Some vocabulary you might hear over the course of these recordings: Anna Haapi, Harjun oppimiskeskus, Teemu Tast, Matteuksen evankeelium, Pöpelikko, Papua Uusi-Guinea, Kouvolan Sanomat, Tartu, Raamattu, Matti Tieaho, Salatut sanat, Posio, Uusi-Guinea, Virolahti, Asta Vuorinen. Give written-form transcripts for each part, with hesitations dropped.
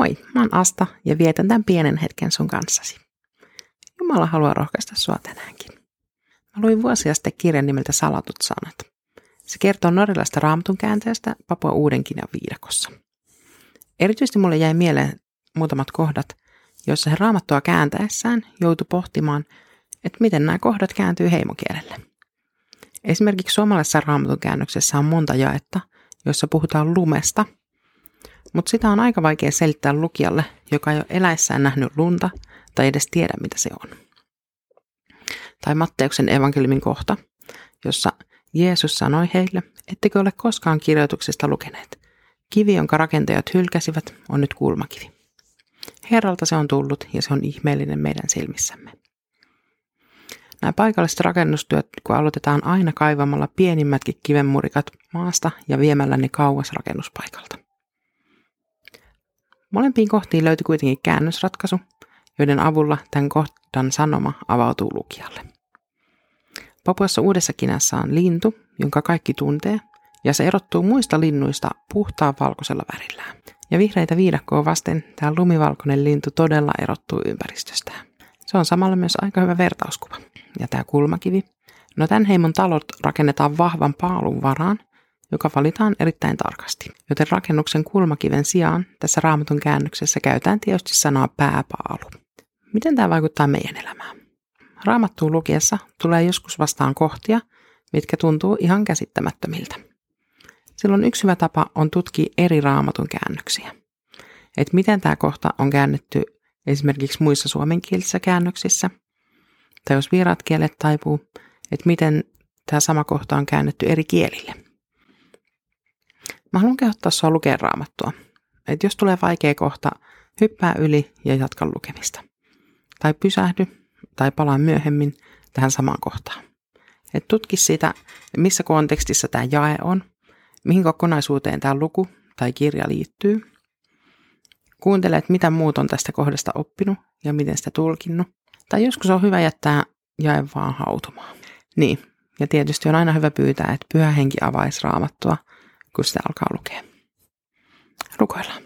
Moi, mä oon Asta ja vietän tämän pienen hetken sun kanssasi. Jumala haluaa rohkaista sua tänäänkin. Mä luin vuosia sitten kirjan nimeltä Salatut sanat. Se kertoo norjalaista Raamatun käänteestä Papua Uuden-Guinean viidakossa. Erityisesti mulle jäi mieleen muutamat kohdat, joissa he Raamattua kääntäessään joutui pohtimaan, että miten nämä kohdat kääntyy heimokielelle. Esimerkiksi suomalaisessa Raamatun käännöksessä on monta jaetta, joissa puhutaan lumesta, mutta sitä on aika vaikea selittää lukijalle, joka ei ole eläessään nähnyt lunta tai edes tiedä, mitä se on. Tai Matteuksen evankeliumin kohta, jossa Jeesus sanoi heille, ettekö ole koskaan kirjoituksesta lukeneet. Kivi, jonka rakentajat hylkäsivät, on nyt kulmakivi. Herralta se on tullut ja se on ihmeellinen meidän silmissämme. Nämä paikalliset rakennustyöt, kun aloitetaan aina kaivamalla pienimmätkin kivenmurikat maasta ja viemällä ne kauas rakennuspaikalta. Molempiin kohtiin löytyi kuitenkin käännösratkaisu, joiden avulla tämän kohdan sanoma avautuu lukijalle. Papuassa Uudessa-Guineassa on lintu, jonka kaikki tuntee, ja se erottuu muista linnuista puhtaan valkoisella värillään. Ja vihreitä viidakkoa vasten tämä lumivalkoinen lintu todella erottuu ympäristöstään. Se on samalla myös aika hyvä vertauskuva. Ja tämä kulmakivi. No tämän heimon talot rakennetaan vahvan paalun varaan, joka valitaan erittäin tarkasti. Joten rakennuksen kulmakiven sijaan tässä Raamatun käännöksessä käytetään tietysti sanaa pääpaalu. Miten tämä vaikuttaa meidän elämään? Raamattua lukiessa tulee joskus vastaan kohtia, mitkä tuntuu ihan käsittämättömiltä. Silloin yksi hyvä tapa on tutkia eri Raamatun käännöksiä. Että miten tämä kohta on käännetty esimerkiksi muissa suomenkielisissä käännöksissä. Tai jos vieraat kielet taipuu, että miten tämä sama kohta on käännetty eri kielille. Mä haluan kehottaa sua lukea Raamattua. Että jos tulee vaikea kohta, hyppää yli ja jatka lukemista. Tai pysähdy tai palaa myöhemmin tähän samaan kohtaan. Et tutki sitä, missä kontekstissa tämä jae on, mihin kokonaisuuteen tämä luku tai kirja liittyy. Kuuntele, että mitä muut on tästä kohdasta oppinut ja miten sitä tulkinnut. Tai joskus on hyvä jättää jae vaan hautumaan. Niin, ja tietysti on aina hyvä pyytää, että Pyhä Henki avaisi Raamattua, kun sitä alkaa lukea. Rukoillaan.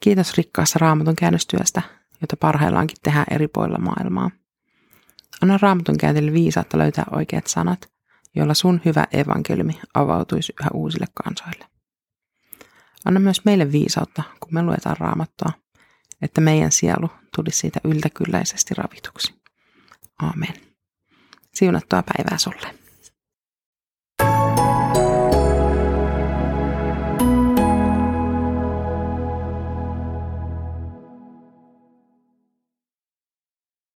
Kiitos rikkaassa Raamatun käännöstyöstä, jota parhaillaankin tehdään eri puolilla maailmaa. Anna Raamatun kääntäjille viisautta löytää oikeat sanat, joilla sun hyvä evankeliumi avautuisi yhä uusille kansoille. Anna myös meille viisautta, kun me luetaan Raamattua, että meidän sielu tulisi siitä yltäkylläisesti ravituksi. Aamen. Siunattua päivää sulle.